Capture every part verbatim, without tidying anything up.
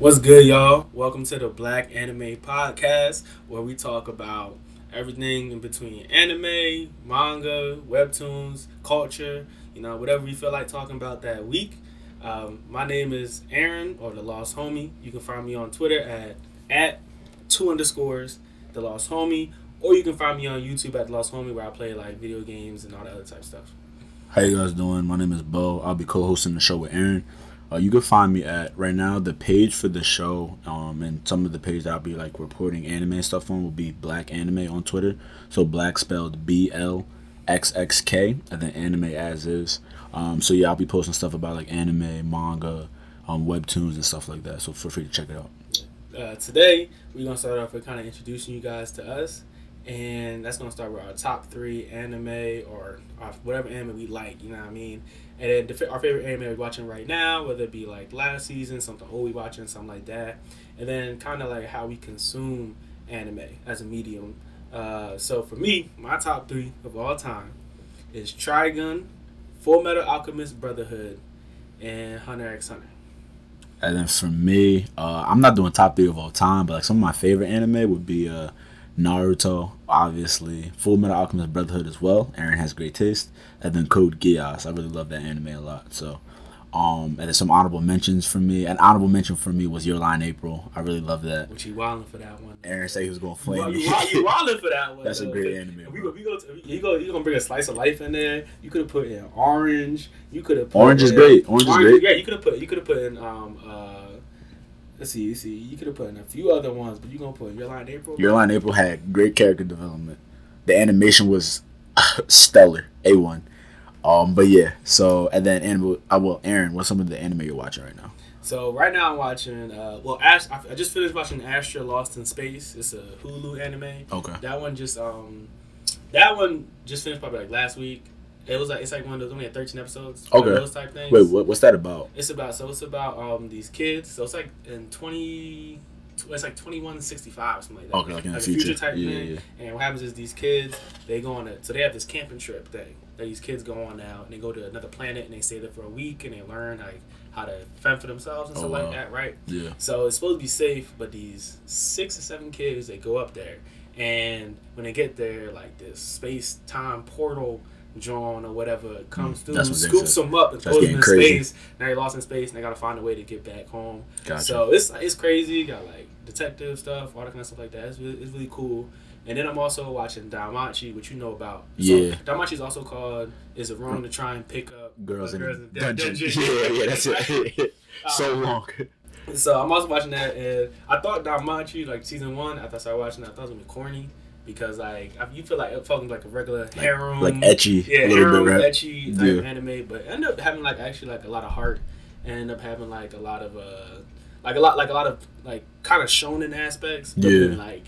What's good, y'all? Welcome to the Black Anime Podcast, where we talk about everything in between anime, manga, webtoons, culture, you know, whatever you feel like talking about that week. Um, my name is Aaron, or The Lost Homie. You can find me on Twitter at, at two underscores The Lost Homie, or you can find me on YouTube at The Lost Homie, where I play like video games and all that other type of stuff. How you guys doing? My name is Bo. I'll be co-hosting the show with Aaron. Uh, you can find me at, right now, the page for the show, um, and some of the pages I'll be, like, reporting anime and stuff on will be Black Anime on Twitter. So, Black spelled B L X X K, and then anime as is. Um, so, yeah, I'll be posting stuff about, like, anime, manga, um, webtoons, and stuff like that. So, feel free to check it out. Uh, today, we're going to start off with kind of introducing you guys to us. And that's going to start with our top three anime or our, whatever anime we like, you know what I mean? And then the, our favorite anime we're watching right now, whether it be like last season, something old we watching, something like that. And then kind of like how we consume anime as a medium. Uh, so for me, my top three of all time is Trigun, Full Metal Alchemist Brotherhood, and Hunter x Hunter. And then for me, uh, I'm not doing top three of all time, but like some of my favorite anime would be... Uh, Naruto, obviously. Full Metal Alchemist Brotherhood as well. Aaron has great taste. And then Code Geass. I really love that anime a lot. So, um, and there's some honorable mentions for me. An honorable mention for me was Your Line April. I really love that. Which you wildin' for that one. Aaron said he was gonna flame me. You wildin' for that one. That's though. A great anime. If we, if we go to, you go. You gonna bring a slice of life in there. You could have put in Orange. You could have. Orange in, is great. Orange, orange is great. Yeah, you could have put. You could have put in. Um, uh, Let's see, let's see. You could have put in a few other ones, but you're going to put in Your Line April? Your Line April had great character development. The animation was stellar, A one. Um, But yeah, so, and then, anime, I will, Aaron, what's some of the anime you're watching right now? So, right now I'm watching, uh, well, Ast- I just finished watching Astra Lost in Space. It's a Hulu anime. Okay. That one just, um, that one just finished probably like last week. It was like, it's like one of those, only had thirteen episodes. Okay. Those type things. Wait, what, what's that about? It's about, so it's about um these kids. So it's like in twenty, it's like twenty-one sixty-five, something like that. Okay, like in like the future. future type yeah, thing. Yeah. And what happens is these kids, they go on a, so they have this camping trip thing that these kids go on now, and they go to another planet and they stay there for a week and they learn like how to fend for themselves and oh, stuff wow. like that, right? Yeah. So it's supposed to be safe, but these six or seven kids, they go up there, and when they get there, like this space-time portal drawn or whatever comes mm, through, scoops them up and throws them in crazy. space. Now you're lost in space and they gotta find a way to get back home. Gotcha. So it's it's crazy. You got like detective stuff, all that kind of stuff like that. It's really, it's really cool. And then I'm also watching Danmachi, which you know about. So yeah. Danmachi is also called Is It Wrong to Try and Pick Up Girls, uh, girls in the Dungeon? dungeon. yeah, yeah, that's it. So um, wrong. So I'm also watching that, and I thought Danmachi, like season one, after I started watching it, I thought it was gonna be corny. Because like you feel like it fucking like a regular harem, like, like etchy, yeah, harem bit, right? etchy type yeah. anime, but end up having like actually like a lot of heart, and end up having like a lot of uh, like a lot like a lot of like kind of shonen aspects. But yeah, then, like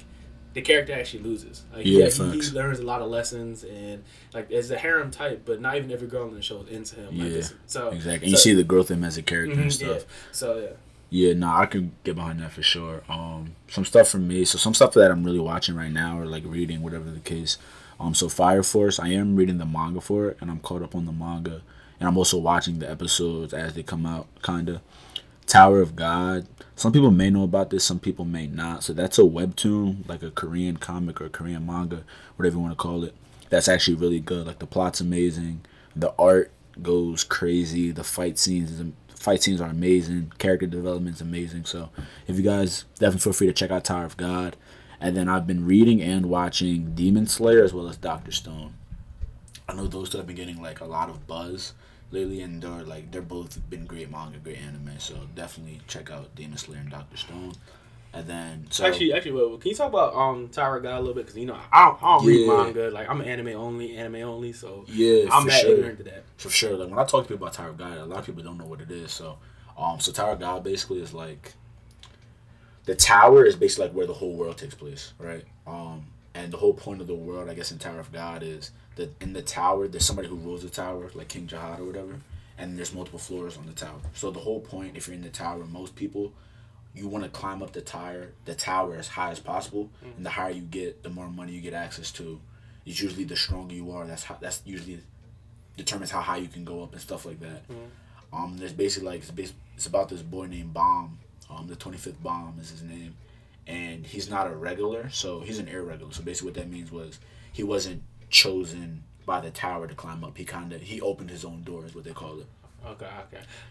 the character actually loses. Like yeah, he, he learns a lot of lessons, and like it's a harem type, but not even every girl on the show is into him. Yeah, like this. so exactly. And so, you see the growth in him as a character mm-hmm, and stuff. Yeah. So yeah. Yeah, nah, I could get behind that for sure. Um, some stuff for me. So some stuff that I'm really watching right now or, like, reading, whatever the case. Um, so Fire Force, I am reading the manga for it, and I'm caught up on the manga. And I'm also watching the episodes as they come out, kind of. Tower of God. Some people may know about this. Some people may not. So that's a webtoon, like a Korean comic or Korean manga, whatever you want to call it. That's actually really good. Like, the plot's amazing. The art goes crazy. The fight scenes is amazing. Fight scenes are amazing. Character development is amazing. So if you guys, definitely feel free to check out Tower of God. And then I've been reading and watching Demon Slayer as well as Doctor Stone. I know those two have been getting like a lot of buzz lately, and they're like they're both been great manga, great anime. So definitely check out Demon Slayer and Doctor Stone. And then so actually, actually, well, can you talk about um Tower of God a little bit? Because you know I don't, I don't yeah. read manga. Like I'm anime only, anime only. So yeah, I'm not sure. ignorant to that. For sure. Like when I talk to people about Tower of God, a lot of people don't know what it is. So, um, so Tower of God basically is like the tower is basically like where the whole world takes place, right? Um, and the whole point of the world, I guess, in Tower of God is that in the tower there's somebody who rules the tower, like King Jahad or whatever, and there's multiple floors on the tower. So the whole point, if you're in the tower, most people. You want to climb up the tower, the tower as high as possible, mm-hmm. and the higher you get, the more money you get access to. It's usually the stronger you are. That's how, that's usually determines how high you can go up and stuff like that. Mm-hmm. Um, there's basically like it's, bas- it's about this boy named Bomb Um, the twenty-fifth Bomb is his name. And he's not a regular, so he's an irregular. So basically what that means was he wasn't chosen by the tower to climb up. He kind of, he opened his own door is what they call it. Okay,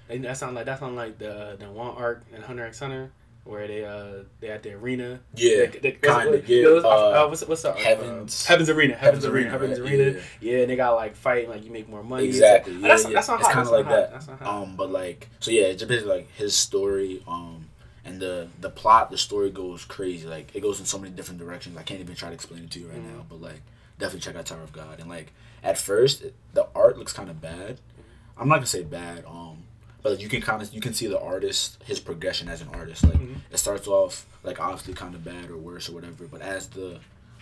okay. That sounds like, that sound like the the one arc in Hunter x Hunter where they uh they at the arena. Yeah, kind of. Yeah. Those, uh, uh, what's what's the Heavens? Uh, Heavens Arena. Heavens, Heavens Arena. Heavens Arena. Right? Arena. Yeah. yeah, and they got like fighting like you make more money. Exactly. Yeah, that's, yeah. That's not it's kind of like that. That's not um, but like so yeah, it's basically like his story. Um, and the the plot, the story goes crazy. Like it goes in so many different directions. I can't even try to explain it to you right mm-hmm. now. But like definitely check out Tower of God. And like at first it, the art looks kind of bad. I'm not gonna say bad, um, but you can kind of you can see the artist, his progression as an artist. Like mm-hmm. it starts off like obviously kind of bad or worse or whatever, but as the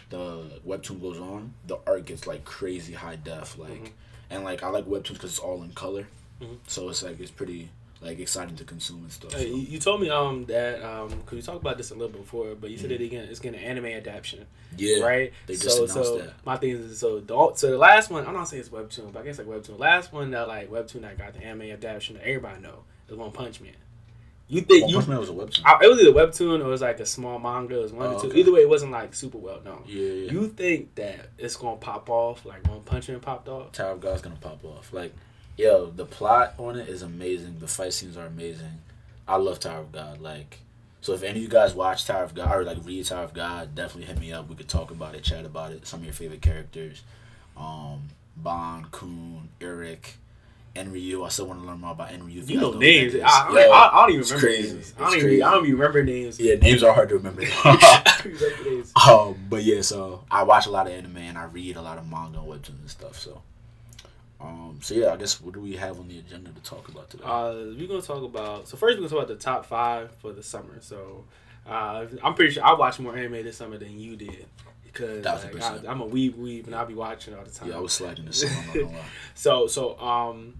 the webtoon goes on, the art gets like crazy high def. Like mm-hmm. and like I like webtoons because it's all in color, mm-hmm. so it's like it's pretty like exciting to consume and stuff. Hey, so. You told me um that um because you talked about this a little bit before, but you mm-hmm. said it again. It's getting an anime adaptation. Yeah, right. They just so, announced so that. My thing is so the so the last one. I'm not saying it's webtoon, but I guess like webtoon. Last one that like webtoon that got the anime adaptation that everybody know is One Punch Man. You think One you, Punch Man was a webtoon? I, it was either webtoon or it was like a small manga. It was one oh, or two. Okay. Either way, it wasn't like super well known. Yeah, yeah. You think that it's gonna pop off like One Punch Man popped off? Tower of God's gonna pop off like. Yo, the plot on it is amazing. The fight scenes are amazing. I love Tower of God. Like, so if any of you guys watch Tower of God or like read Tower of God, definitely hit me up. We could talk about it, chat about it. Some of your favorite characters, um, Bond, Kun, Eric, Enryu. I still want to learn more about Enryu. You know names. I, I, Yo, I, I don't even remember crazy. names. I don't, even, crazy. I don't even remember names. Yeah, names are hard to remember. um, but yeah, so I watch a lot of anime and I read a lot of manga and webtoons and stuff. So. Um, so yeah, I guess what do we have on the agenda to talk about today? Uh, we're gonna talk about so first we're gonna talk about the top five for the summer. So uh, I'm pretty sure I watched more anime this summer than you did because like, I, I'm a weeb weeb and I be watching all the time. Yeah, I was slacking this summer. I'm not gonna lie. So so um,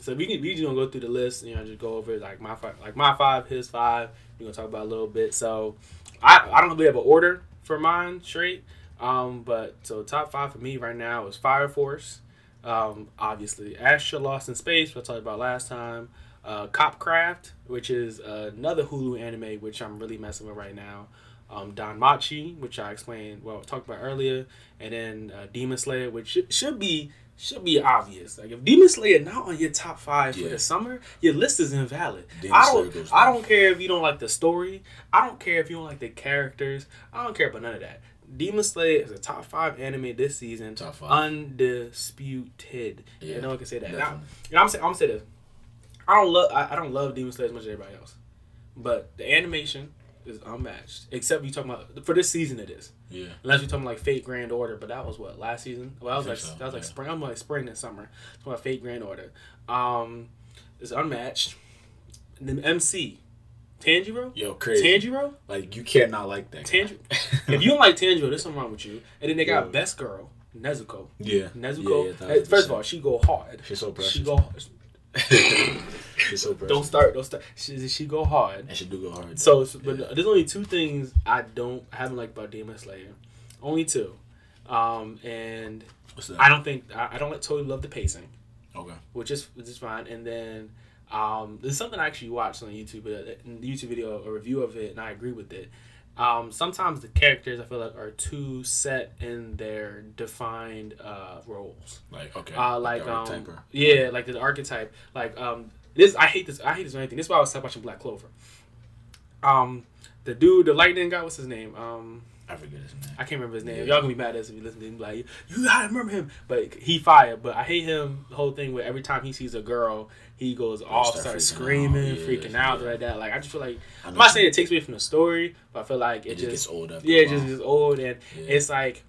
so we can we just gonna go through the list. You know, just go over like my five, like my five, his five. We're gonna talk about a little bit. So I I don't really have an order for mine straight. Um, but so top five for me right now is Fire Force. Um, obviously, Astra Lost in Space, which I talked about last time. Uh, Cop Craft, which is uh, another Hulu anime, which I'm really messing with right now. Um, Danmachi, which I explained, well, talked about earlier. And then uh, Demon Slayer, which sh should be should be obvious. Like, if Demon Slayer not on your top five yeah. for the summer, your list is invalid. Demon I don't I don't care if you don't like the story. I don't care if you don't like the characters. I don't care about none of that. Demon Slayer is a top five anime this season. Top five. Undisputed. Yeah, no one can say that. Now, you know, I'm saying, I'm saying this. I don't love, I, I don't love Demon Slayer as much as everybody else, but the animation is unmatched. Except you talking about for this season, it is. Yeah. Unless you're talking like Fate Grand Order, but that was what last season. Well, that was like so. that was like yeah. spring. I'm like spring and summer. It's about Fate Grand Order. Um, it's unmatched. And then M C. Tanjiro? Yo, crazy. Tanjiro? Like, you can't not like that guy. Tanjiro. If you don't like Tanjiro, there's something wrong with you. And then they got Yo. Best Girl, Nezuko. Yeah. Nezuko. Yeah, yeah, first of all, she go hard. She's so precious. She go hard. She's so precious. Don't start. Don't start. She, she go hard. And she do go hard. So, so but yeah. there's only two things I don't, I haven't liked about Demon Slayer. Only two. Um, and What's that? I don't think, I, I don't like, totally love the pacing. Okay. Which is, which is fine. And then... Um, there's something I actually watched on YouTube, a YouTube video, a review of it, and I agree with it. Um, sometimes the characters, I feel like, are too set in their defined uh, roles. Like, okay. Uh, like, like um, or... yeah, like the archetype. Like, um, this, I hate this, I hate this or anything. This is why I was watching Black Clover. Um, the dude, the lightning guy, what's his name? Um... I forget his name. I can't remember his name. Yeah. Y'all gonna be mad at us if you listen to him. Like, you gotta remember him. But he fired. But I hate him. The whole thing where every time he sees a girl, he goes oh, off, start starts screaming, out. freaking yeah, out, yeah. like that. Like I just feel like I'm not saying it takes away from the story, but I feel like it, it just, just gets old. After yeah, it just gets old, and yeah. it's like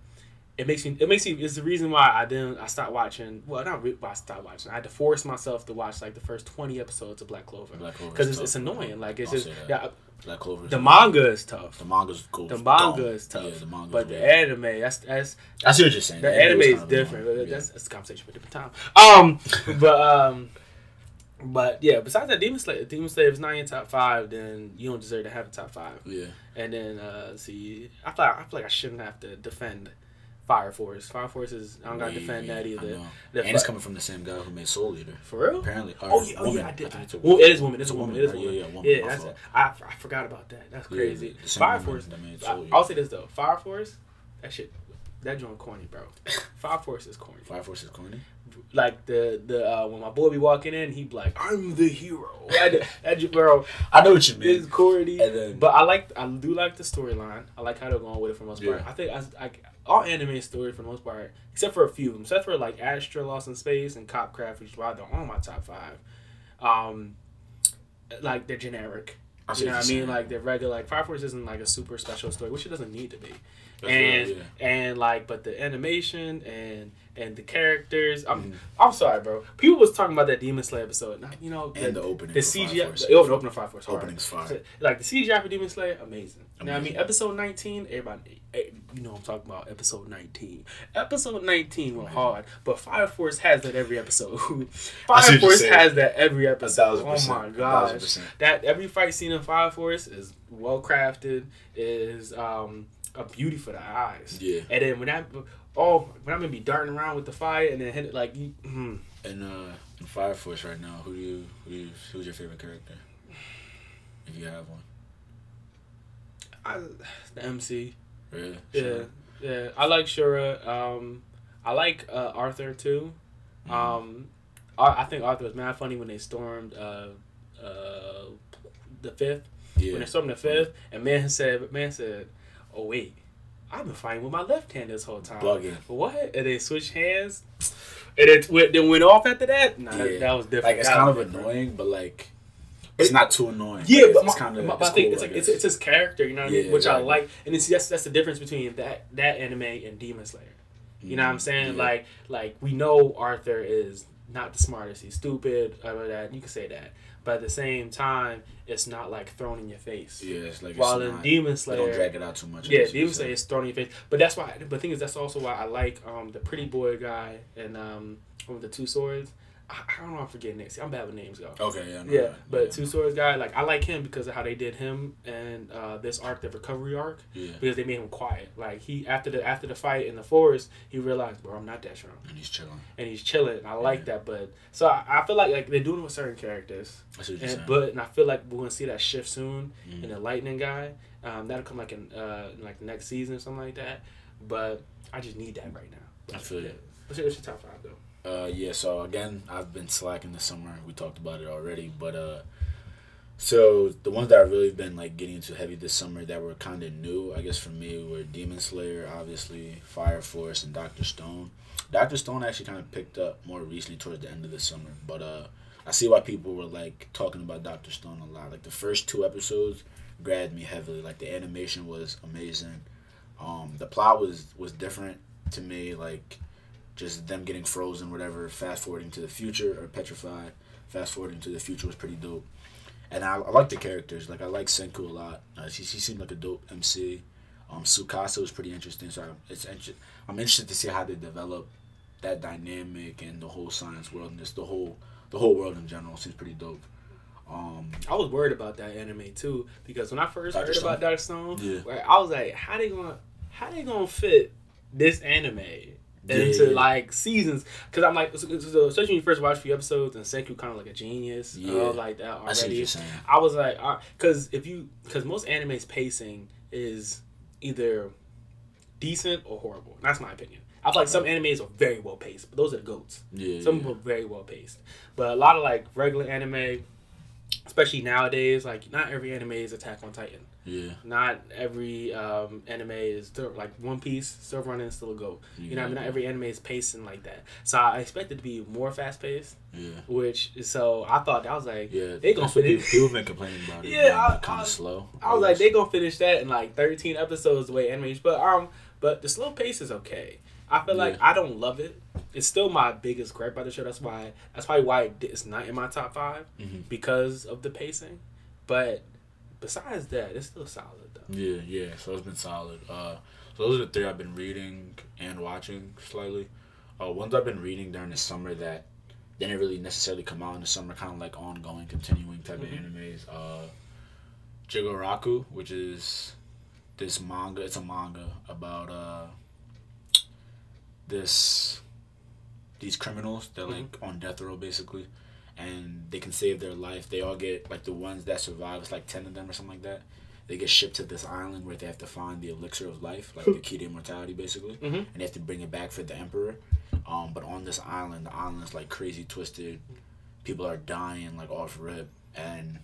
it makes me. It makes me. It's the reason why I didn't. I stopped watching. Well, not why I stopped watching. I had to force myself to watch like the first twenty episodes of Black Clover because it's, it's annoying. Like it's I'll just yeah. Black Clover. The manga is tough. The manga's cool. The manga is tough. Yeah, the manga. But the anime, that's that's. I see what you're saying. The anime is different. But that's that's a conversation for a different time. Um, but um, but yeah. Besides that, Demon Slayer. Demon Slayer is not in top five. Then you don't deserve to have a top five. Yeah. And then uh, see, I feel I feel like I shouldn't have to defend Fire Force. Fire Force is... I don't got to defend yeah, that either. And it's coming from the same guy who made Soul Eater. For real? Apparently. Oh, yeah, oh, yeah I did. I I, well, it is woman. It's a woman. It is a woman. Yeah, yeah, woman. yeah that's, I, I forgot about that. That's crazy. Yeah, Fire Force... I, I'll say this, though. Fire Force, that shit... That joint corny, bro. Fire Force is corny. Fire Force is corny? Like, the... the uh, when my boy be walking in, he be like, I'm the hero. That, that, bro, I know what you mean. It's corny. Then, but I like... I do like the storyline. I like how they're going with it for the most part. Yeah. I think... I. I All anime stories, for the most part, except for a few of them, except for like Astra Lost in Space and Cop Craft, which is why they're on my top five. Um, like they're generic, you know what I mean? Like they're regular. Like Fire Force isn't like a super special story, which it doesn't need to be. That's and right, yeah. and like, but the animation and and the characters. I'm mm. I'm sorry, bro. People was talking about that Demon Slayer episode, and, you know, and the, the opening, the C G I, the, the opening of Fire Force, opening's fire. So, like the C G I for Demon Slayer, amazing. You know what I mean? Episode nineteen, everybody. You know what I'm talking about. Episode nineteen. Episode nineteen went hard, but Fire Force has that every episode. Fire Force has that every episode. Oh my gosh, that every fight scene in Fire Force is well crafted. Is um a beauty for the eyes. Yeah. And then when that, oh, when I'm gonna be darting around with the fire and then hit it like. You, mm. And uh, in Fire Force right now, who do you, who do you, who's your favorite character? If you have one. I, the M C. Really? Yeah, sure. yeah. I like Shura. Um, I like uh, Arthur too. Mm-hmm. Um, I, I think Arthur was mad funny when they stormed uh, uh, the fifth. Yeah. When they stormed the fifth, and man said, man said, oh wait, I've been fighting with my left hand this whole time. Bugging. What? And they switched hands. And it went, then went off after that. Nah, yeah. that, that was different. Like it's that kind of different. Annoying, but like. It's not too annoying. Yeah, but it's kind of. I think it's like it's it's his character, you know what I mean? Which I like, and it's that's that's the difference between that that anime and Demon Slayer. You know what I'm saying? Like like we know Arthur is not the smartest. He's stupid. Or that you can say that, but at the same time, it's not like thrown in your face. Yeah, it's like. While in Demon Slayer, don't drag it out too much. Yeah, Demon Slayer is thrown in your face, but that's why. But the thing is, that's also why I like um the pretty boy guy and um with the two swords. I don't know. I forget names. I'm bad with names, y'all. Okay, yeah, no, yeah. Right. But yeah. Two Swords guy, like I like him because of how they did him and uh, this arc, the recovery arc. Yeah. Because they made him quiet. Like he after the after the fight in the forest, he realized, bro, I'm not that strong. And he's chilling. And he's chilling. I like yeah. that, but so I, I feel like like they're doing it with certain characters. I see what you're and, saying. But and I feel like we're gonna see that shift soon mm. in the Lightning guy. Um, that'll come like in uh in, like next season or something like that. But I just need that right now. But I feel yeah. it. What's your, what's your top five though? Uh, yeah, so again, I've been slacking this summer. We talked about it already, but uh, so the ones that I've really been like getting into heavy this summer that were kind of new, I guess for me, were Demon Slayer, obviously, Fire Force, and Doctor Stone. Doctor Stone actually kind of picked up more recently towards the end of the summer, but uh, I see why people were like talking about Doctor Stone a lot. Like the first two episodes grabbed me heavily. Like the animation was amazing. Um, the plot was was different to me. Like. Just them getting frozen, whatever, fast-forwarding to the future, or petrified, fast-forwarding to the future was pretty dope. And I, I like the characters. Like, I like Senku a lot. Uh, she, she seemed like a dope M C. Um, Tsukasa was pretty interesting, so I'm, it's, I'm interested to see how they develop that dynamic and the whole science world and just the whole, the whole world in general seems pretty dope. Um, I was worried about that anime, too, because when I first Doctor heard Stone. about Doctor Stone, yeah. I was like, how they gonna, how they gonna fit this anime? Yeah, into yeah. like seasons, because I'm like, so, so, especially when you first watch a few episodes and Senku kind of like a genius, yeah, uh, like that already. I see what you're saying. I was like, because if you, because most anime's pacing is either decent or horrible. That's my opinion. I feel like some animes are very well paced, but those are the goats. Yeah, some yeah. are very well paced, but a lot of like regular anime, especially nowadays, like not every anime is Attack on Titan. Yeah. Not every um, anime is still, like One Piece still running, still a go. You yeah. know what I mean? Not every anime is pacing like that. So I expect it to be more fast paced. Yeah. Which so I thought I was like, yeah, they gonna finish. People been complaining about it. Yeah, kind of slow. I was like, they gonna finish that in like thirteen episodes the way anime. But um, but the slow pace is okay. I feel yeah. like I don't love it. It's still my biggest gripe by the show. That's why. That's probably why it's not in my top five mm-hmm. because of the pacing, but. Besides that, it's still solid though. Yeah, yeah. So it's been solid. Uh, so those are the three I've been reading and watching slightly. Uh, ones I've been reading during the summer that didn't really necessarily come out in the summer, kind of like ongoing, continuing type mm-hmm. of animes. Uh, Jigoraku, which is this manga. It's a manga about uh, this these criminals. They're mm-hmm. like on death row basically, and they can save their life. They all get, like, the ones that survive, it's like ten of them or something like that. They get shipped to this island where they have to find the elixir of life, like the key to immortality, basically. Mm-hmm. And they have to bring it back for the emperor. Um, but on this island, the island's, like, crazy twisted. People are dying, like, off-rip. And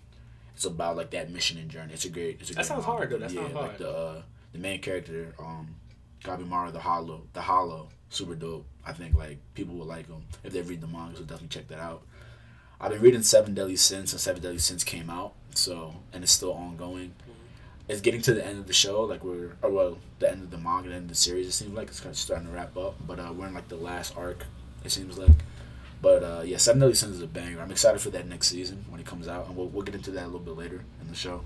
it's about, like, that mission and journey. It's a great... It's a that great sounds hard, though. That yeah, sounds hard. Like, the, uh, the main character, um, Kabimaro the Hollow. The Hollow. Super dope. I think, like, people will like him. If they read the manga, so definitely check that out. I've been reading Seven Deadly Sins since Seven Deadly Sins came out. So... And it's still ongoing. It's getting to the end of the show, like we're, or well, the end of the manga, the end of the series, it seems like. It's kind of starting to wrap up, but uh, we're in, like, the last arc, it seems like. But, uh, yeah, Seven Deadly Sins is a banger. I'm excited for that next season when it comes out, and we'll, we'll get into that a little bit later in the show.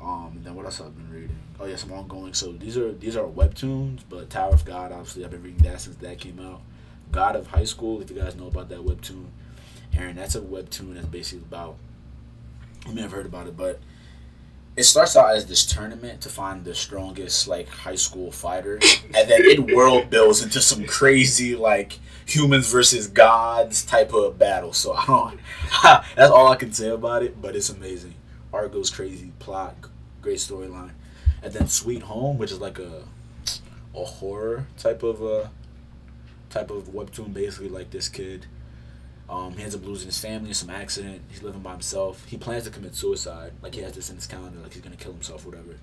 Um, and then what else have I been reading? Oh, yeah, some ongoing. So these are these are webtoons, but Tower of God, obviously, I've been reading that since that came out. God of High School, if you guys know about that webtoon. Aaron, that's a webtoon that's basically about, you may have heard about it, but... It starts out as this tournament to find the strongest, like, high school fighter, and then it world builds into some crazy, like, humans versus gods type of battle. So I don't. That's all I can say about it, but it's amazing. Art goes crazy, plot, great storyline, and then Sweet Home, which is like a a horror type of uh type of webtoon, basically. Like, this kid. Um, he ends up losing his family in some accident. He's living by himself. He plans to commit suicide. Like, he has this in his calendar. Like, he's going to kill himself or whatever.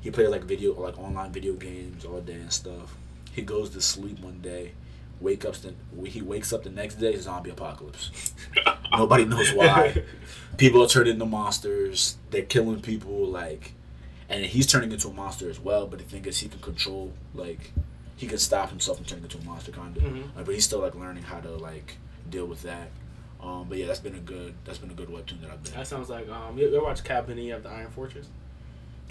He plays, like, video, like, online video games all day and stuff. He goes to sleep one day. Wake up, he wakes up the next day, zombie apocalypse. Nobody knows why. People are turning into monsters. They're killing people, like... And he's turning into a monster as well, but the thing is he can control, like... He can stop himself from turning into a monster, kind of. Mm-hmm. Like, but he's still, like, learning how to, like... deal with that. Um, but yeah, that's been a good that's been a good webtoon that I've been. That sounds like um you ever watch Cabinet of the Iron Fortress?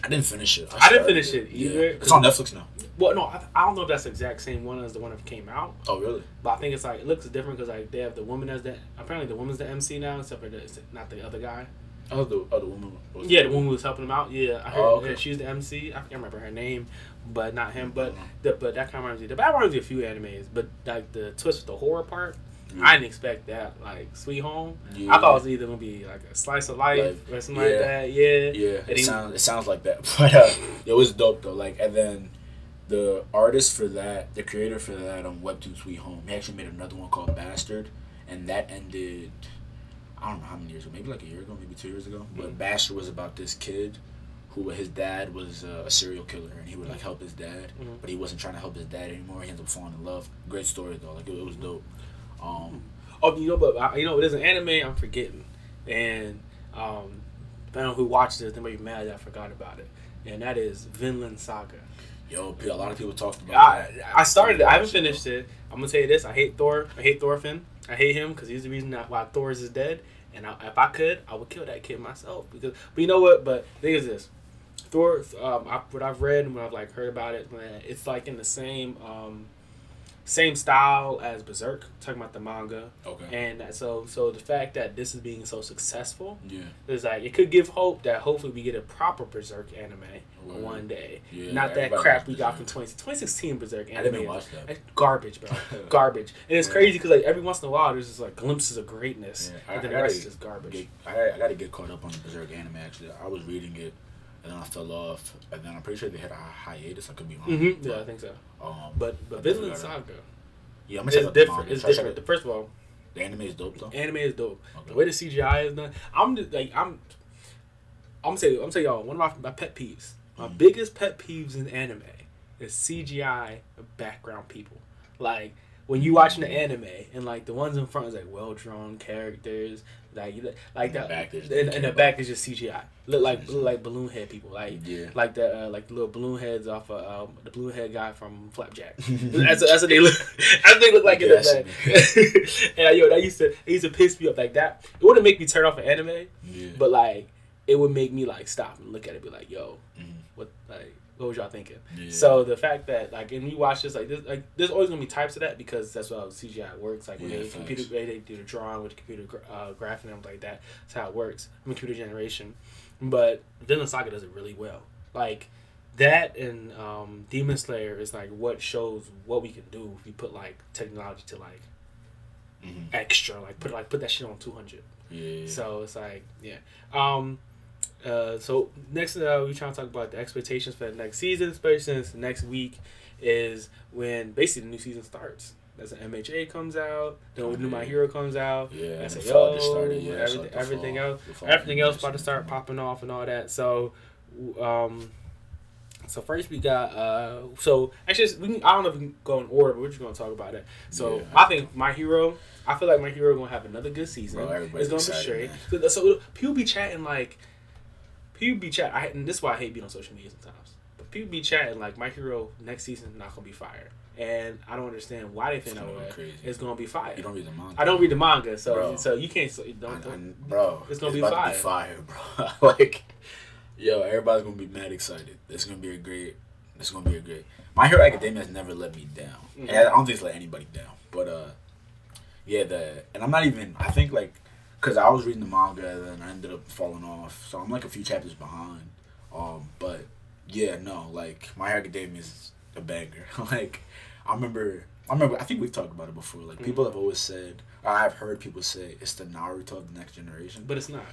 I didn't finish it. I, I didn't finish it, it either. Yeah. It's on Netflix now. Well, no, I, I don't know if that's the exact same one as the one that came out. Oh, really? But I think it's like it looks different because like they have the woman as that. Apparently, the woman's the M C now, except for the, not the other guy. Oh, the other woman. Was yeah, the woman who was helping him out. Yeah, I heard oh, okay. yeah, she's the M C. I can't remember her name, but not him. But the, but that kind of reminds me. The that reminds me of a few animes, but like the twist with the horror part. I didn't expect that, like, Sweet Home. Yeah. I thought it was either going to be, like, a slice of life like, or something yeah. like that. Yeah. Yeah, it, it, sounds, it sounds like that. But uh, it was dope, though. Like, and then the artist for that, the creator for that on um, Webtoon Sweet Home, he actually made another one called Bastard, and that ended, I don't know how many years ago, maybe like a year ago, maybe two years ago. Mm-hmm. But Bastard was about this kid who his dad was uh, a serial killer, and he would, like, help his dad, mm-hmm. but he wasn't trying to help his dad anymore. He ends up falling in love. Great story, though. Like, it, it was dope. Um, oh, you know, but you know, there's an anime I'm forgetting, and um, depending on who watches it, they might be mad that I forgot about it, and that is Vinland Saga. Yo, a lot of people talked about I, that. I started it. I haven't finished it. I'm gonna tell you this: I hate Thor. I hate Thorfinn. I hate him because he's the reason that why Thor's is dead. And I, if I could, I would kill that kid myself. Because, but you know what? But the thing is this: Thor. Um, I, what I've read and what I've like heard about it, man, it's like in the same. Um, Same style as Berserk, talking about the manga. Okay. And so so the fact that this is being so successful yeah. is like, it could give hope that hopefully we get a proper Berserk anime right. one day. Yeah, Not that crap we Berserk. got from twenty sixteen Berserk anime. I didn't even watch that. It's garbage, bro. Garbage. And it's yeah. crazy because like every once in a while there's just like glimpses of greatness. Yeah. I, and then the rest is just garbage. Get, I, I got to get caught up on the Berserk anime, actually. I was reading it. And then I fell off, and then I'm pretty sure they had a hiatus. I could be wrong. Mm-hmm. Yeah, but, I think so. Um, but but Vinland Saga, yeah, I'm gonna it's different. It's different. It. First of all, the anime is dope though. Anime is dope. Okay. The way the C G I is done, I'm just, like I'm. I'm gonna say I'm gonna say y'all one of my, my pet peeves. My mm-hmm. biggest pet peeves in anime is C G I background people. Like when you watching the anime and like the ones in front is like well drawn characters. Like, like that, and the, the, the back is just C G I. Look like look like balloon head people, like yeah. like the uh, like the little balloon heads off of um, the balloon head guy from Flapjack. that's, that's what they look. That's what they look like in the back. And yo, that used to it used to piss me up like that. It wouldn't make me turn off an anime, yeah. but like it would make me like stop and look at it, and be like, yo, mm-hmm. what like. What was y'all thinking? Yeah. So the fact that like, and you watch this, like, this, like, there's always gonna be types of that because that's how C G I works. Like when yeah, they computer, they, they do the drawing with the computer uh, graphing and like that. That's how it works. I mean, computer generation, but Vinland Saga does it really well. Like that and um, Demon Slayer is like what shows what we can do if we put like technology to like mm-hmm. extra, like put like put that shit on two hundred. Yeah. So it's like yeah. Um, uh, so next uh, we're trying to talk about the expectations for the next season, especially since next week is when basically the new season starts. That's an M H A comes out. Then oh, new My Hero comes out. Yeah, S A O, started, yeah everything, everything fall, else, everything else about to start popping off and all that. So, um, so first we got uh, so actually we can, I don't know if we can go in order, but we're just gonna talk about it. So yeah, I think My Hero. I feel like My Hero gonna have another good season. Bro, it's gonna excited, be straight. So, so people be chatting like, people be chatting. I, and this is why I hate being on social media sometimes. But people be chatting like My Hero next season not gonna be fire. And I don't understand why they think that way. It's gonna be fire. You don't read the manga. I don't read the manga, so bro. so you can't. So you don't, don't, I, I, bro, it's gonna it's be, about fire. To be fire, bro. Like, yo, everybody's gonna be mad excited. It's gonna be a great. It's gonna be a great. My Hero Academia has never let me down, mm-hmm. and I don't think it's let anybody down. But uh, yeah, the and I'm not even. I think like, cause I was reading the manga and then I ended up falling off, so I'm like a few chapters behind. Um, but yeah, no, like My Hero Academia is a banger. Like. I remember, I remember. I think we've talked about it before. Like mm-hmm. people have always said, or I've heard people say, it's the Naruto of the next generation. But it's not.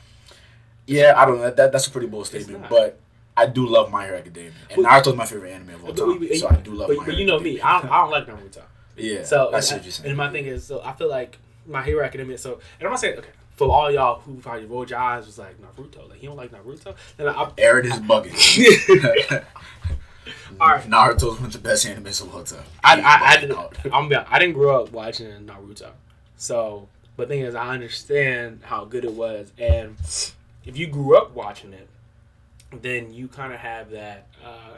Yeah, I don't know. That that's a pretty bold statement. But I do love My Hero Academia, and well, Naruto is my favorite anime of all time. We, we, so I do love. But, My Hero but you know Academia. me, I don't, I don't like Naruto. Yeah. So that's what you're saying. And my thing is, so I feel like My Hero Academia. So and I'm not saying okay. For all y'all who probably rolled your eyes, was like Naruto. Like you don't like Naruto. Then I, I Aaron is bugging. All right. Naruto's one of the best animes of all time. I I, I didn't I'm be, I didn't grow up watching Naruto, so but the thing is I understand how good it was, and if you grew up watching it, then you kind of have that uh,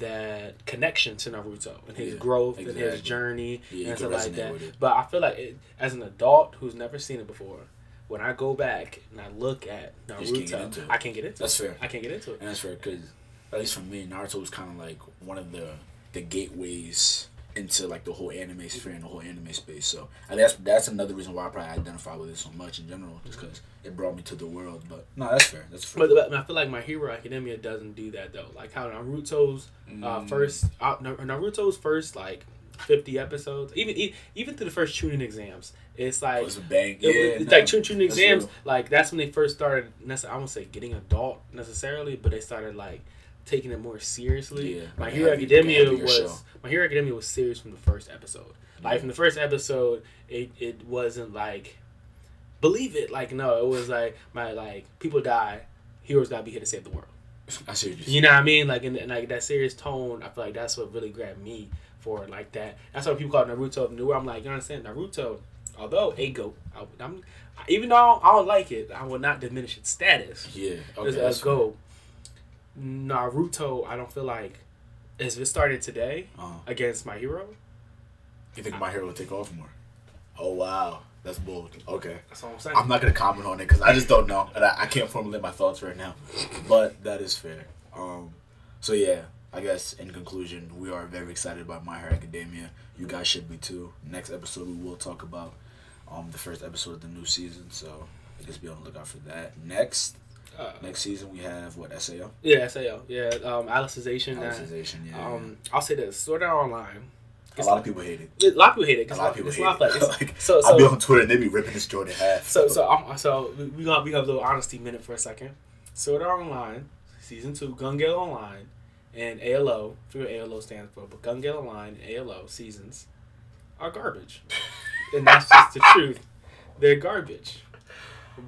that connection to Naruto and his yeah, growth exactly. and his journey yeah, and stuff like that. But I feel like it, as an adult who's never seen it before. When I go back and I look at Naruto, can't I can't get into that's it. That's fair. I can't get into it. And that's fair because. At least for me, Naruto was kind of like one of the the gateways into like the whole anime sphere and the whole anime space. So and that's that's another reason why I probably identify with it so much in general, just because it brought me to the world. But no, that's fair. That's fair. But, but I feel like My Hero Academia doesn't do that though. Like how Naruto's uh, mm. first uh, Naruto's first like fifty episodes, even even through the first Chunin exams, it's like oh, it's a bang. It, yeah, it's no, like Chunin exams. Real. Like that's when they first started. I won't say getting adult necessarily, but they started like. Taking it more seriously. Yeah, My Hero Academia was show. My Hero Academia was serious from the first episode. Yeah. Like from the first episode, it, it wasn't like believe it. Like no, it was like my like people die, heroes gotta be here to save the world. I see. You know what I mean? Like in, in like that serious tone, I feel like that's what really grabbed me for it, like that. That's why people call Naruto new. I'm like you understand Naruto, although a goat. I, I'm even though I don't like it, I will not diminish its status. Yeah, okay, as a goat. Naruto, I don't feel like if it started today uh-huh. against My Hero. You think I, My Hero will take off more? Oh wow, that's bold. Okay, that's what I'm saying. I'm not gonna comment on it because I just don't know, and I, I can't formulate my thoughts right now. But that is fair. Um, so yeah, I guess in conclusion, we are very excited about My Hero Academia. You guys should be too. Next episode, we will talk about um the first episode of the new season. So I guess be on the lookout for that. Next. Uh, Next season we have what S A O? Yeah, S A O. Yeah, um, Alicization. Alicization. Uh, yeah. Um, I'll say this: Sword Art Online. A lot like, of people hate it. A lot of people hate it. A lot of people hate it. Like, like, so, so, I'll be on Twitter and they be ripping this joint in half. So so um, so we gonna we have a little honesty minute for a second. Sword Art Online season two, Gun Gale Online, and A L O. I forget what A L O stands for, but Gun Gale Online and A L O seasons are garbage, and that's just the truth. They're garbage.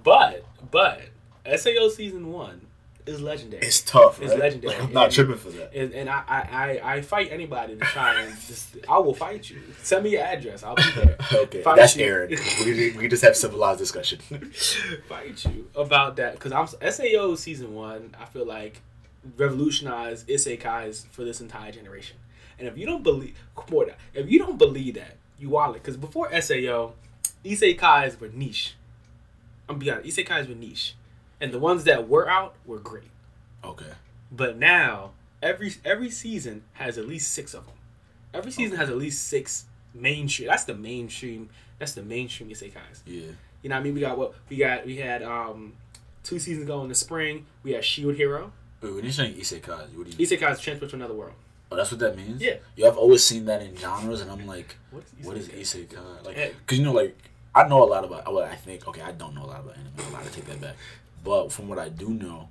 But but. S A O season one is legendary. It's tough. Right? It's legendary. Like, I'm not and, tripping for that. And, and I, I, I, I fight anybody to try and just, I will fight you. Send me your address. I'll be there. Okay, fight that's you. Aaron. we we just have civilized discussion. Fight you about that because I'm S A O season one. I feel like revolutionized isekais for this entire generation. And if you don't believe, if you don't believe that, you are it. Because before S A O, isekais were niche. I'm being honest. Isekais were niche. And the ones that were out were great. Okay. But now, every every season has at least six of them. Every season okay. has at least six mainstream. That's the mainstream. That's the mainstream isekais. Yeah. You know what I mean? We got what we got. We had um, two seasons ago in the spring. We had Shield Hero. Wait, when you're saying isekai, what do you mean? Isekai is transfer to another world. Oh, that's what that means? Yeah. Yo, I've always seen that in genres, and I'm like, what is, what is isekai? Like, because, you know, like, I know a lot about, well, I think, okay, I don't know a lot about anime. I'm allowed to take that back. But from what I do know,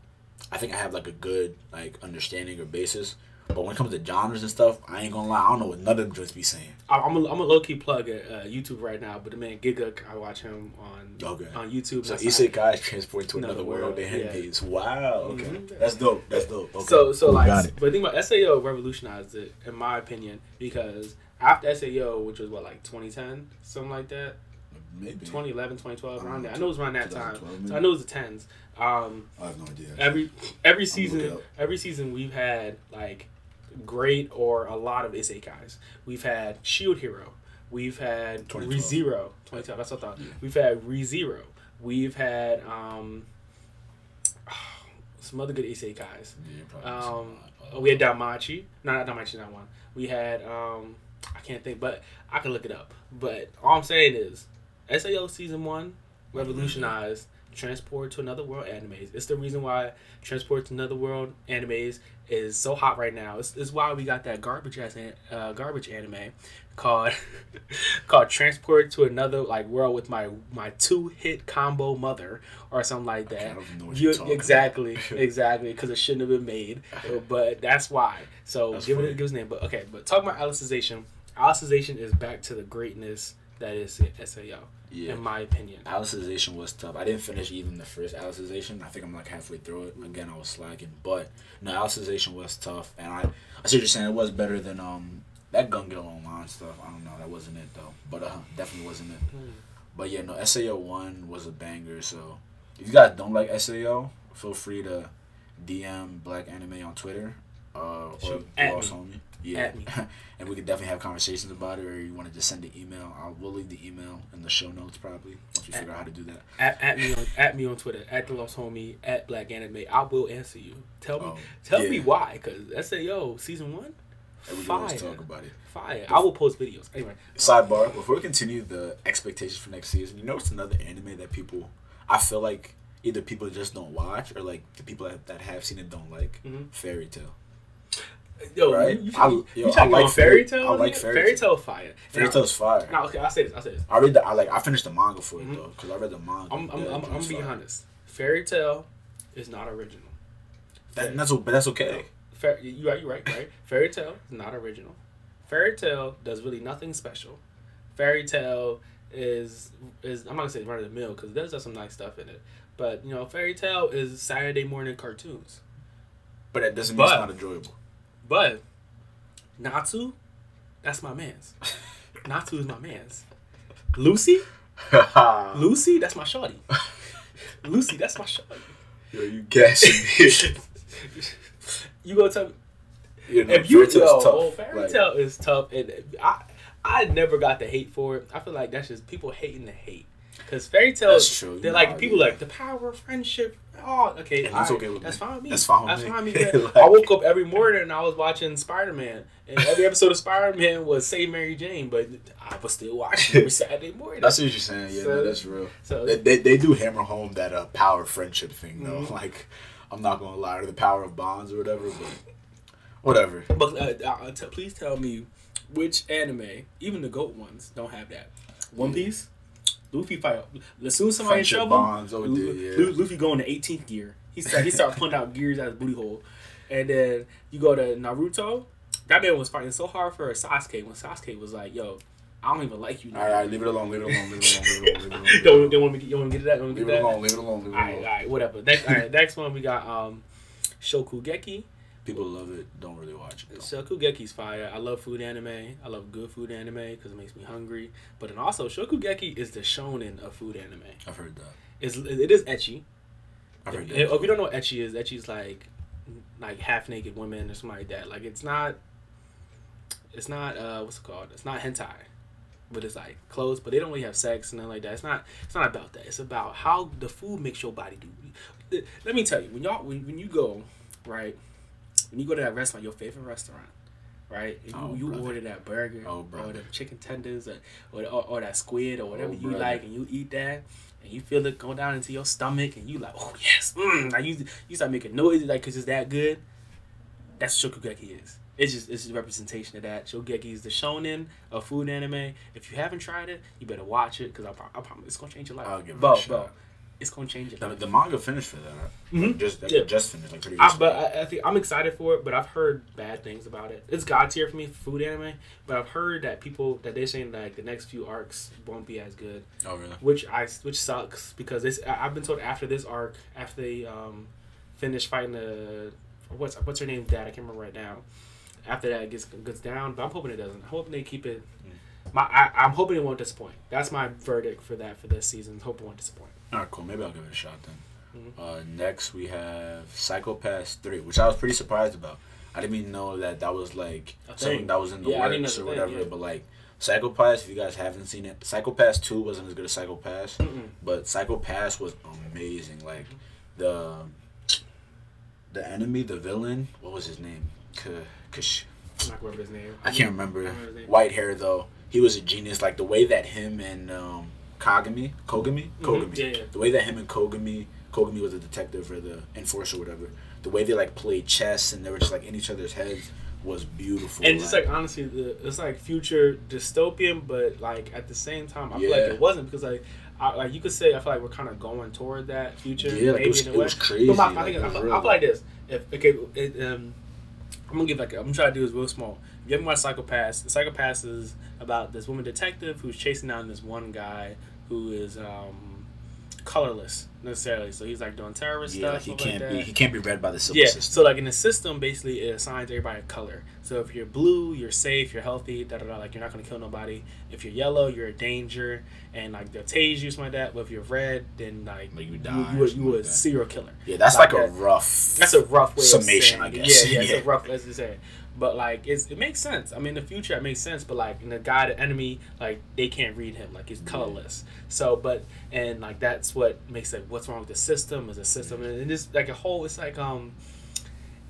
I think I have, like, a good, like, understanding or basis. But when it comes to genres and stuff, I ain't gonna lie, I don't know what none of them just be saying. I'm a, I'm a low-key plug at uh, YouTube right now, but the man Giga, I watch him on okay. on YouTube. So isekai is transported to another world. world. Yeah. It's, wow, okay. Mm-hmm. That's dope. That's dope. Okay. So, so like, got it. But think about S A O revolutionized it, in my opinion, because after S A O, which was, what, like twenty ten? Something like that? Maybe. twenty eleven, twenty twelve, um, around that. I know it was around that time. So I know it was the tens. Um, I have no idea. Actually. Every every season, every season we've had, like, great or a lot of isekais. We've had Shield Hero. We've had Re:Zero. twenty twelve, that's what I thought. Yeah. We've had Re:Zero. We've had um, oh, some other good isekais. Yeah, um, oh, we had Danmachi. No, not Danmachi, not one. We had, um, I can't think, but I can look it up. But all I'm saying is, S A O Season one revolutionized mm-hmm. Transport to Another World animes. It's the reason why Transport to Another World animes is so hot right now. It's, it's why we got that garbage ass uh, garbage anime called called Transport to Another like World with my my two hit combo mother or something like that. I don't know what you're talking exactly, about. exactly, because it shouldn't have been made. But that's why. So that's give funny. it give his name. But okay, but talking about Alicization, Alicization is back to the greatness that is S A O. Yeah. In my opinion. Alicization was tough. I didn't finish even the first Alicization. I think I'm like halfway through it. Again, I was slacking. But no, Alicization was tough. And I, I see what you're saying. It was better than um that Gun Gale Online stuff. I don't know. That wasn't it, though. But uh, definitely wasn't it. Mm. But yeah, no, S A O one was a banger. So if you guys don't like S A O, feel free to D M Black Anime on Twitter. Uh, or also on me. Yeah, and we could definitely have conversations about it, or you want to just send an email. I will leave the email in the show notes probably once we figure out how to do that. At, at me on at me on Twitter, at the Lost Homie, at Black Anime. I will answer you. Tell me, um, tell yeah. me why, because S A O season one, fire. Everybody talk about it. Fire. I will post videos anyway. Sidebar: before we continue the expectations for next season, you know it's another anime that people, I feel like either people just don't watch or like the people that, that have seen it don't like. Mm-hmm. Fairy Tale. Yo, right? you, you, I, yo, you I like Fairy Tail. I like Fairy, fairy Tail. Fire. Fairy Tail's fire. No, okay, I'll say this. I'll say this. I read the. I like. I finished the manga for mm-hmm. it though, because I read the manga. I'm. I'm. I'm, I'm gonna be honest. Fairy Tail is not original. That, that's. But that's okay. Fair, you are. You right. Right. Fairy Tail is not original. Fairy Tail does really nothing special. Fairy Tail is is. I'm not gonna say run of the mill because there's some nice stuff in it, but you know, Fairy Tail is Saturday morning cartoons. But that doesn't mean but, it's not enjoyable. But Natsu, that's my man's. Natsu is my man's. Lucy, Lucy, that's my shawty. Lucy, that's my shawty. Yo, you gassing me. You gonna tell me? You know, if you tell, oh, Fairy like, Tale is tough, and I, I never got the hate for it. I feel like that's just people hating the hate. Cause Fairy Tail, they're like no, people yeah. like the power of friendship. Oh, okay, yeah, that's right. okay with that's me. fine with me. That's fine. That's me. fine with me. Like, I woke up every morning and I was watching Spider Man, and every episode of Spider Man was Save Mary Jane, but I was still watching every Saturday morning. That's what you're saying. Yeah, so, no, that's real. So they, they they do hammer home that uh power of friendship thing though. Mm-hmm. Like, I'm not gonna lie, or the power of bonds or whatever, but whatever. But uh, uh, t- please tell me which anime, even the GOAT ones, don't have that. One yeah. Piece. Luffy fight. As soon as somebody in trouble, Luffy, yeah. Luffy going to eighteenth gear. He start, he started pulling out gears out of his booty hole. And then you go to Naruto. That man was fighting so hard for Sasuke when Sasuke was like, yo, I don't even like you now. All right, leave it alone, leave it alone, leave it alone, leave it alone. Don't want to get to that? Leave it alone, leave it alone, leave it alone. All right, all right, whatever. Next, all right, next one we got um, Shokugeki. People love it. Don't really watch it. Though. Shokugeki's fire. I love food anime. I love good food anime because it makes me hungry. But then also, Shokugeki is the shonen of food anime. I've heard that. It's, it is ecchi. I've heard that. If, if you don't know what ecchi is, ecchi is like like half naked women or something like that. Like it's not, it's not uh what's it called? It's not hentai, but it's like clothes. But they don't really have sex and nothing like that. It's not. It's not about that. It's about how the food makes your body do. Let me tell you, when y'all when, when you go right. When you go to that restaurant, your favorite restaurant, right? You, oh, you order that burger oh, or the chicken tenders or or, or or that squid or whatever oh, you brother. like, and you eat that and you feel it go down into your stomach and you like, oh yes, mm. like you you start making noises like because it's that good. That's what Shokugeki is. It's just it's just a representation of that. Shokugeki is the shonen of food anime. If you haven't tried it, you better watch it because I, I promise it's gonna change your life. I'll give it a shot. It's gonna change it. The, the manga finished for that. Mm-hmm. Like just, like yeah. just finished, like pretty recently. I, but I, I think I'm excited for it. But I've heard bad things about it. It's god tier for me, food anime. But I've heard that people that they're saying like the next few arcs won't be as good. Oh really? Which I which sucks because it's I, I've been told after this arc, after they um finish fighting the what's what's her name's dad, I can't remember right now. After that it gets gets down, but I'm hoping it doesn't. I'm hoping they keep it. Mm. My I, I'm hoping it won't disappoint. That's my verdict for that for this season. Hope it won't disappoint. All right, cool. Maybe I'll give it a shot then. Mm-hmm. Uh, next, we have Psycho-Pass three, which I was pretty surprised about. I didn't even know that that was, like, something that was in the yeah, works or whatever. Thing, yeah. But, like, Psycho-Pass, if you guys haven't seen it, Psycho-Pass two wasn't as good as Psycho-Pass, mm-hmm. but Psycho-Pass was amazing. Like, the the enemy, the villain, what was his name? K- Kish. I can't remember his name. I can't remember. I remember his name. White hair, though. He was a genius. Like, the way that him and... Um, Kogami, Kogami, Kogami. Mm-hmm. Yeah, yeah. The way that him and Kogami, Kogami was a detective or the enforcer or whatever. The way they like played chess and they were just like in each other's heads was beautiful. And like, just like honestly, the, it's like future dystopian, but like at the same time, I yeah. feel like it wasn't because like, I, like you could say I feel like we're kind of going toward that future. Yeah, like it was, it was crazy. But my, like, I think I feel like, like this. If okay, it, um, I'm gonna give like a, I'm gonna try to do this real small. If you ever watched Psycho-Pass, the Psycho-Pass is about this woman detective who's chasing down this one guy who is um, colorless necessarily. So he's like doing terrorist yeah, stuff. Yeah, he can't like be he can't be read by the civil yeah. system. So like in the system, basically it assigns everybody a color. So if you're blue, you're safe, you're healthy, da da da. Like you're not gonna kill nobody. If you're yellow, you're a danger, and like they'll tase you something like that. But if you're red, then like, like you die. You, you, you, you like a that. serial killer. Yeah, that's like, like a that. rough. That's a rough way summation, of saying. I guess. Yeah, yeah, yeah. It's a rough. As you say. But, like, it's, it makes sense. I mean, in the future, it makes sense. But, like, in the guy, the enemy, like, they can't read him. Like, he's colorless. So, but, and, like, that's what makes it, what's wrong with the system is the system. And, and it's, like, a whole, it's like, um,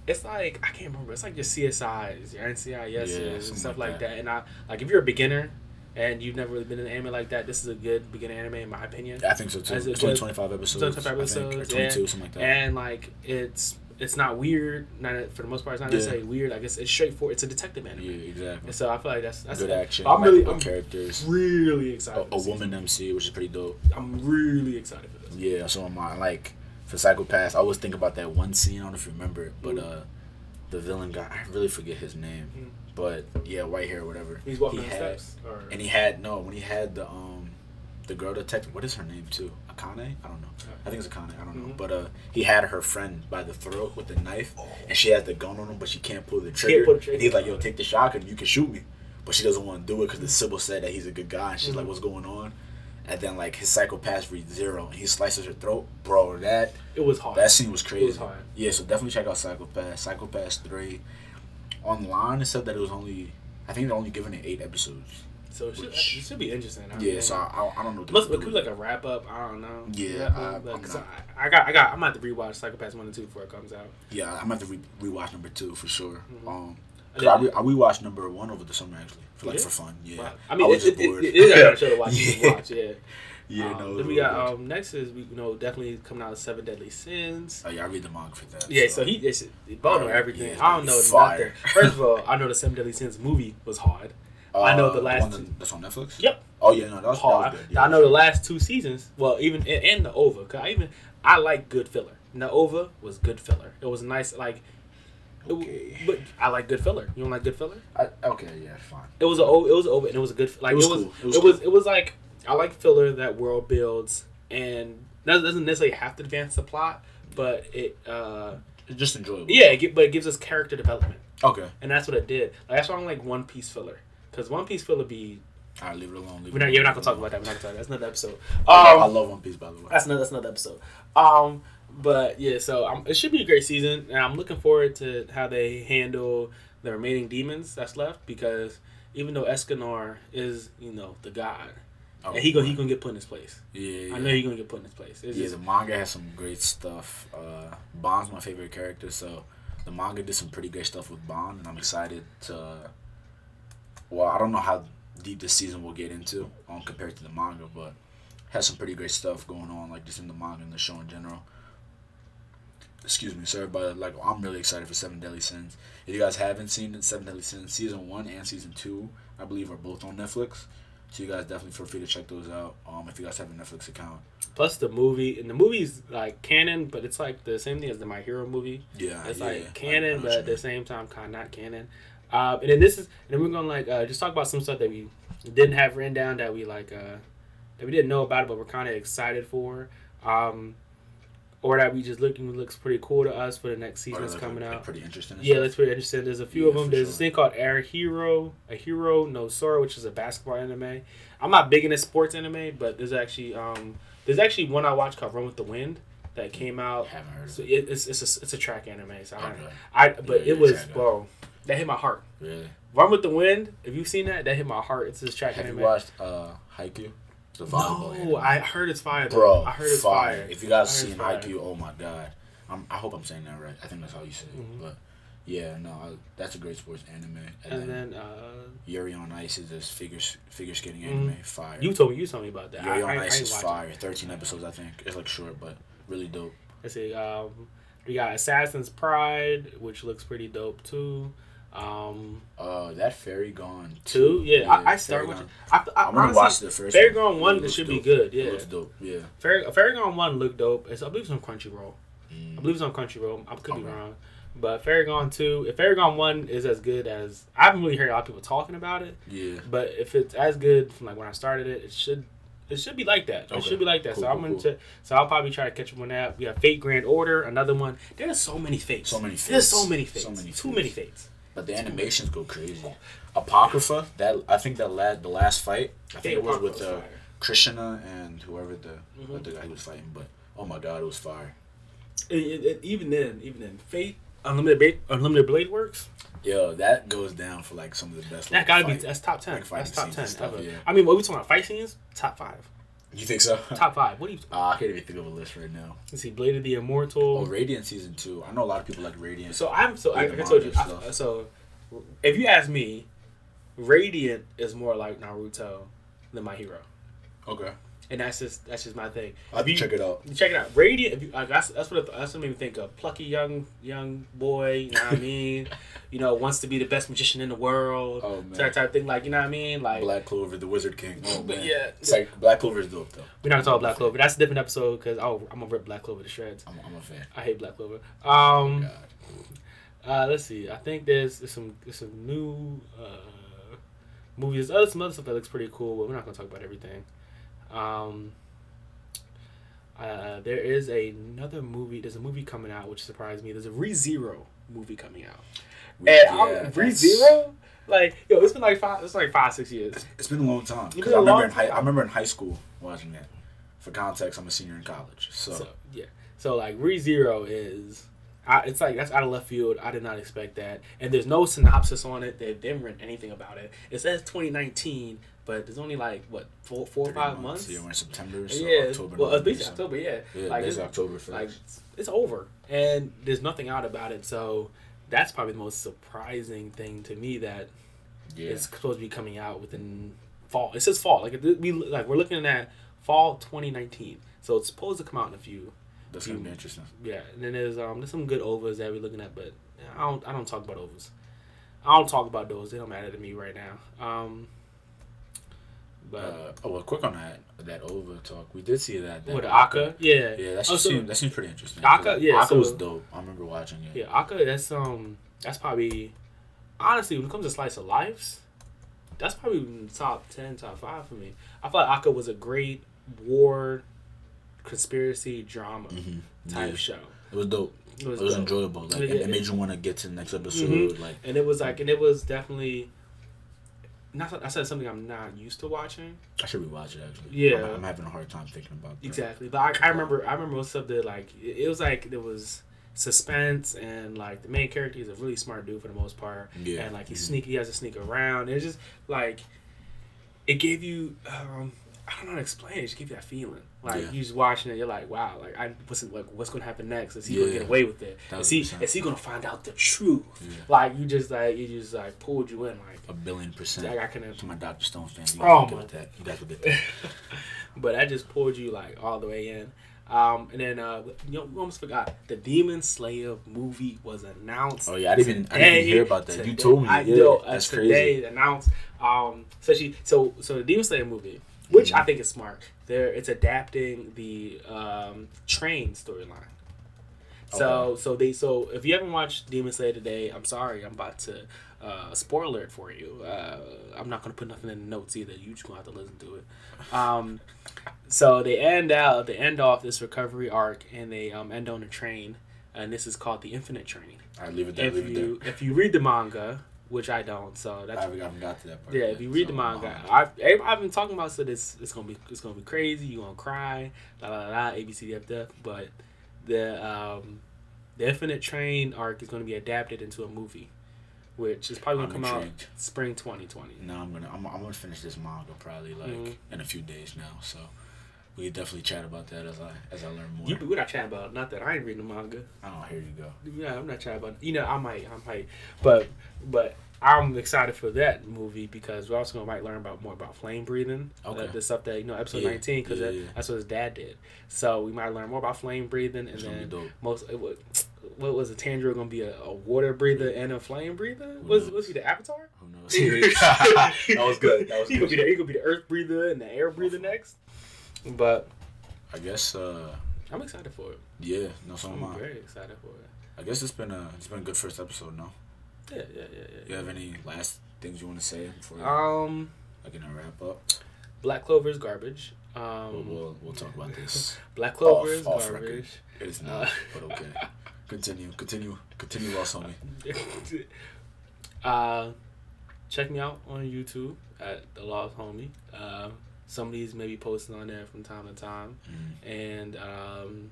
it's like, I can't remember. It's like your C S Is, your N C I Ss, yeah, and stuff like, like that. that. And, I like, if you're a beginner and you've never really been in an anime like that, this is a good beginner anime, in my opinion. I think so, too. It's twenty, twenty-five episodes. twenty-five episodes. Think, or twenty-two, and, something like that. And, like, it's... It's not weird, not for the most part. It's not yeah. necessarily weird. I like guess it's, it's straightforward. It's a detective anime. Yeah, exactly. And so I feel like that's that's good it. action. I'm really, I'm characters. Really excited. A, a woman M C, which is pretty dope. I'm really excited for this. Yeah, so am I. Like for Psycho-Pass, I always think about that one scene. I don't know if you remember, but uh, the villain guy. I really forget his name, mm. but yeah, white hair, or whatever. He's walking he on had, steps. Or? And he had no when he had the um. The girl detective, what is her name too? Akane? I don't know. I think it's Akane. I don't know. Mm-hmm. But uh, he had her friend by the throat with a knife, oh. and she has the gun on him, but she can't pull the trigger. Pull the trigger. And he's like, "Yo, take the shotgun. You can shoot me," but she doesn't want to do it because the Sybil said that he's a good guy. And she's mm-hmm. like, "What's going on?" And then like his Psycho-Pass Re:Zero, and he slices her throat, bro. That it was hard. That scene was crazy. It was hard. Yeah, so definitely check out Psycho-Pass. Psycho-Pass three online. It said that it was only, I think they're only giving it eight episodes. So it should, Which, it should be interesting. I yeah, mean, so I, I don't know. Let's do. Could like a wrap up. I don't know. Yeah, I, up, like, so I, I got, I got. I'm gonna have to rewatch Psycho-Pass one and two before it comes out. Yeah, I'm gonna have to re- rewatch number two for sure. Mm-hmm. Um, cause I, re- I rewatched number one over the summer actually, for, like yeah. for fun. Yeah, wow. I mean, I was it, just it, bored. It, it is a show to watch. yeah. watch. Yeah, yeah. Um, no, then we got um, next is we you know definitely coming out of Seven Deadly Sins. Oh yeah, I read the manga for that. Yeah, so, so he it's Bo know everything. I don't know nothing. First of all, I know the Seven Deadly Sins movie was hard. Uh, I know the last the one that, that's on Netflix? Yep. Oh yeah, no, that was, that was good. Yeah, I know the last two seasons. Well, even and, and the O V A. Cause I even I like good filler. And the O V A was good filler. It was nice, like. Okay. It, but I like good filler. You don't like good filler? I, okay, yeah, fine. It was a it was an O V A and it was a good like it was it was, cool. it, was, it, cool. was it was like I like filler that world builds and that doesn't necessarily have to advance the plot, but it uh it's just enjoyable. Yeah, it, but it gives us character development. Okay. And that's what it did. Like, that's why I don't like One Piece filler. Because One Piece filler be... All right, leave it alone. Leave we're not, yeah, we're not going to talk about that. We're not going to talk about that. That's another episode. Um, I love One Piece, by the way. That's another, that's another episode. Um, but, yeah, so um, it should be a great season. And I'm looking forward to how they handle the remaining demons that's left. Because even though Escanor is, you know, the god... Oh, and he go, he gonna get put in his place. Yeah, yeah. I know he gonna get put in his place. It's yeah, just, the manga has some great stuff. Uh, Bomb's my favorite character, so... the manga did some pretty great stuff with Bomb, and I'm excited to, well, I don't know how deep this season will get into um, compared to the manga, but has some pretty great stuff going on, like just in the manga and the show in general. Excuse me, sir, but like I'm really excited for Seven Deadly Sins. If you guys haven't seen it, Seven Deadly Sins season one and season two, I believe, are both on Netflix. So you guys definitely feel free to check those out. Um, if you guys have a Netflix account. Plus the movie, and the movie's like canon, but it's like the same thing as the My Hero movie. Yeah, it's yeah, like canon, I, I but at the same time, kind of not canon. Uh, and then this is, and then we're gonna like uh, just talk about some stuff that we didn't have written down that we like uh, that we didn't know about, it, but we're kind of excited for. Um, Or that we just looking looks pretty cool to us for the next season that's coming out. Pretty interesting. Yeah, that's pretty interesting. There's a few yeah, of them. There's sure. this thing called Air Hero, a Hero no Sora, which is a basketball anime. I'm not big into sports anime, but there's actually um there's actually one I watched called Run with the Wind that came out. I haven't heard of it. It, it's it's a, it's a track anime. So okay. I, I but yeah, it was bro that hit my heart. Really, Run with the Wind. If you've seen that, that hit my heart. It's this track Have anime. Have you watched uh, Haikyuu? No, anime. I heard it's fire, bro. I heard it's fire. fire. If you guys seen I Q, oh my god, I'm, I hope I'm saying that right. I think that's how you say it. Mm-hmm. But yeah, no, I, that's a great sports anime. And, and then, then uh, Yuri on Ice is this figure figure skating mm-hmm. anime. Fire. You told me you told me about that. Yuri I, on I, Ice I is fire. It. Thirteen episodes, I think. It's like short, but really dope. Let's see. Um, we got Assassin's Pride, which looks pretty dope too. Um, uh, that Fairy Gone two, yeah, yeah. I, I start with. I, I, I want to watch the first. Fairy Gone one, it should dope. be good. Yeah, it looks dope. Yeah, Fairy Fairy Gone one looked dope. It's I believe it's on Crunchyroll. Mm. I believe it's on Crunchyroll. I could okay. be wrong, but Fairy Gone two, if Fairy Gone one is as good as I haven't really heard a lot of people talking about it. Yeah, but if it's as good from like when I started it, it should it should be like that. Okay. It should be like that. Cool, so cool, I'm gonna. Cool. T- so I'll probably try to catch up on that. We have Fate Grand Order, another one. There's so many fates. So many fates. There's so many fates. So many fates. Too many fates. But the animations go crazy. Apocrypha, that I think that lad, the last fight, I think it was with uh, Krishna and whoever the mm-hmm. what the guy who was fighting. But oh my god, it was fire. It, it, it, even then, even then, Fate Unlimited Blade, Unlimited Blade Works. Yo, that goes down for like some of the best. That like, gotta fight, be that's top ten. Like, that's top ten stuff, ever. Yeah. I mean, what we talking about fight scenes? Top five. You think so? Top five. What do you? Uh, I can't even think of a list right now. Let's see, Blade of the Immortal. Oh, Radiant season two. I know a lot of people like Radiant. So I'm so like I, I told you. I, so if you ask me, Radiant is more like Naruto than My Hero. Okay. And that's just that's just my thing. I have to check it out. Check it out. Radiant. If you, like, that's that's what that's what made me think of plucky young young boy. You know what I mean? You know, wants to be the best magician in the world. Oh man. Type type thing. Like you know what I mean? Like Black Clover, the Wizard King. Oh man. Yeah. It's like Black Clover is dope though. We're not gonna talk Black Clover. That's a different episode because I'm gonna rip Black Clover to shreds. I'm, I'm a fan. I hate Black Clover. Um, God. Uh, let's see. I think there's, there's some there's some new uh, movies. There's some other stuff that looks pretty cool, but we're not gonna talk about everything. Um, uh, there is a, another movie. There's a movie coming out, which surprised me. There's a Re:Zero movie coming out. And yeah, Re:Zero, like yo, it's been like five. It's like five, six years. It's, it's been a long time. Cause I remember in high, I remember in high school watching that. For context, I'm a senior in college. So, so yeah. So like Re:Zero is, I, it's like that's out of left field. I did not expect that. And there's no synopsis on it. They didn't write anything about it. It says twenty nineteen. But there's only like what four, four or five months. months. Yeah, we're in September, so yeah. October. Well, at least so. October, yeah. Yeah, like, it's October first. Like it's, it's over, and there's nothing out about it. So that's probably the most surprising thing to me that yeah. it's supposed to be coming out within fall. It says fall, like we like we're looking at fall twenty nineteen. So it's supposed to come out in a few. That's few, gonna be interesting. Yeah, and then there's um there's some good overs that we're looking at, but I don't I don't talk about overs. I don't talk about those. They don't matter to me right now. Um. But, uh, oh well, quick on that that over talk. We did see that. What Akka? Yeah, yeah. That oh, so seemed that seemed pretty interesting. Akka, yeah. Akka so, was dope. I remember watching it. Yeah, Akka. That's um, that's probably honestly when it comes to slice of lives, that's probably top ten, top five for me. I thought like Akka was a great war, conspiracy drama mm-hmm. type yeah. show. It was dope. It was, it was dope. enjoyable. Like it, it, it made you want to get to the next episode. Mm-hmm. Like, and it was like, and it was definitely. Not, I said something I'm not used to watching. I should rewatch it actually. Yeah, I'm, I'm having a hard time thinking about that. Exactly, but I, I remember I remember most of the like it, it was like there was suspense and like the main character is a really smart dude for the most part. Yeah, and like he mm-hmm. sneak he has to sneak around. It's just like it gave you um, I don't know how to explain it. It just gave you that feeling Like yeah. you just watching it, you're like, wow, like I wasn't like, what's gonna happen next? Is he yeah. gonna get away with it? Is he is he gonna find out the truth? Yeah. Like you just like you just like pulled you in like a billion percent. Like I can to my Doctor Stone fan. You oh my, that. You got to get that. But I just pulled you like all the way in. Um, and then uh, you know, we almost forgot the Demon Slayer movie was announced. Oh yeah, I didn't even I didn't even hear about that. Today, you told me. I yeah, know, that's uh, today crazy. Announced. Um, so she so so the Demon Slayer movie. Which I think is smart. There, it's adapting the um, train storyline. Okay. So, so they, so if you haven't watched Demon Slayer today, I'm sorry, I'm about to uh, spoiler it for you. Uh, I'm not gonna put nothing in the notes either. You just gonna have to listen to it. Um, so they end out, they end off this recovery arc, and they um, end on a train, and this is called the Infinite Train. I leave it there. If leave you, it there. If you read the manga. Which I don't, so that's. I haven't, I haven't got to that part. Yeah, if you read so, the manga, um, I've I've been talking about so this it's gonna be it's gonna be crazy. You are gonna cry, la la la, A B C D F D. But the um, the Infinite Train arc is gonna be adapted into a movie, which is probably gonna I'm come intrigued. Out spring twenty twenty. No, I'm gonna I'm I'm gonna finish this manga probably like mm-hmm. in a few days now. So we can definitely chat about that as I as I learn more. You, we're not chatting about not that I ain't reading the manga. Oh, here you go. Yeah, I'm not chatting about. You know, I might I might, but. But I'm excited for that movie because we're also gonna might learn about more about flame breathing. Okay. Uh, the stuff that you know, episode yeah. nineteen, because yeah, that, yeah. that's what his dad did. So we might learn more about flame breathing, and it's then most it was, what was it? Tanjiro gonna be a, a water breather yeah. and a flame breather? Who was knows? Was he the Avatar? Who knows? that was good. That was he good. Could be the, he could be the earth breather and the air breather next. But I guess uh, I'm excited for it. Yeah, no, so I'm am I. Very excited for it. I guess it's been a it's been a good first episode, no? Yeah, yeah, yeah, yeah. You have any last things you want to say before um, I can wrap up? Black Clover is garbage. Um, we'll, we'll we'll talk about this. Black Clover off, is off garbage. Record. It is not, but okay. Continue, continue, continue, lost homie. Uh, check me out on YouTube at the Lost Homie. Uh, somebody's maybe posting on there from time to time, mm-hmm. and um.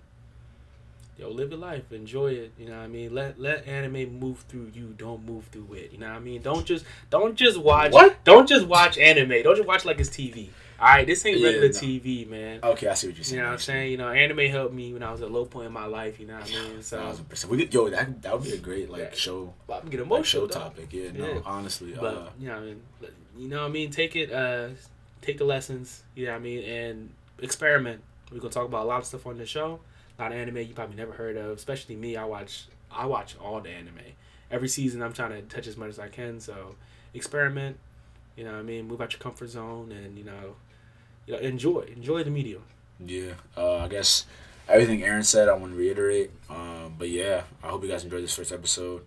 Yo, live your life, enjoy it. You know what I mean. Let let anime move through you. Don't move through it. You know what I mean. Don't just don't just watch. What? Don't just watch anime. Don't just watch like it's T V. All right, this ain't yeah, regular no. T V, man. Okay, I see what you're saying. You know what I'm saying. You know, anime helped me when I was at a low point in my life. You know what I mean. So, one hundred percent. We could, yo, that that would be a great like yeah. show. Well, get emotional. Like, show though. Topic. Yeah, yeah. No, honestly. But uh, you know what I mean. You know what I mean. Take it. Uh, take the lessons. You know what I mean, and experiment. We're gonna talk about a lot of stuff on the show. A lot of anime you probably never heard of, especially me. I watch I watch all the anime. Every season I'm trying to touch as much as I can, so experiment, you know what I mean, move out your comfort zone and you know you know, enjoy. Enjoy the medium. Yeah. Uh, I guess everything Aaron said I wanna reiterate. Um, but yeah, I hope you guys enjoyed this first episode.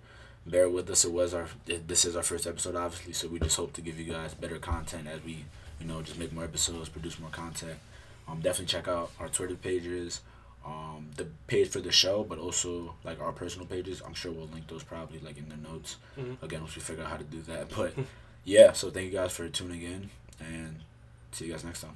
Bear with us, it was our this is our first episode obviously, so we just hope to give you guys better content as we, you know, just make more episodes, produce more content. Um definitely check out our Twitter pages. Um, the page for the show, but also like our personal pages. I'm sure we'll link those probably like in the notes. Mm-hmm. Again, once we figure out how to do that. But yeah, so thank you guys for tuning in, and see you guys next time.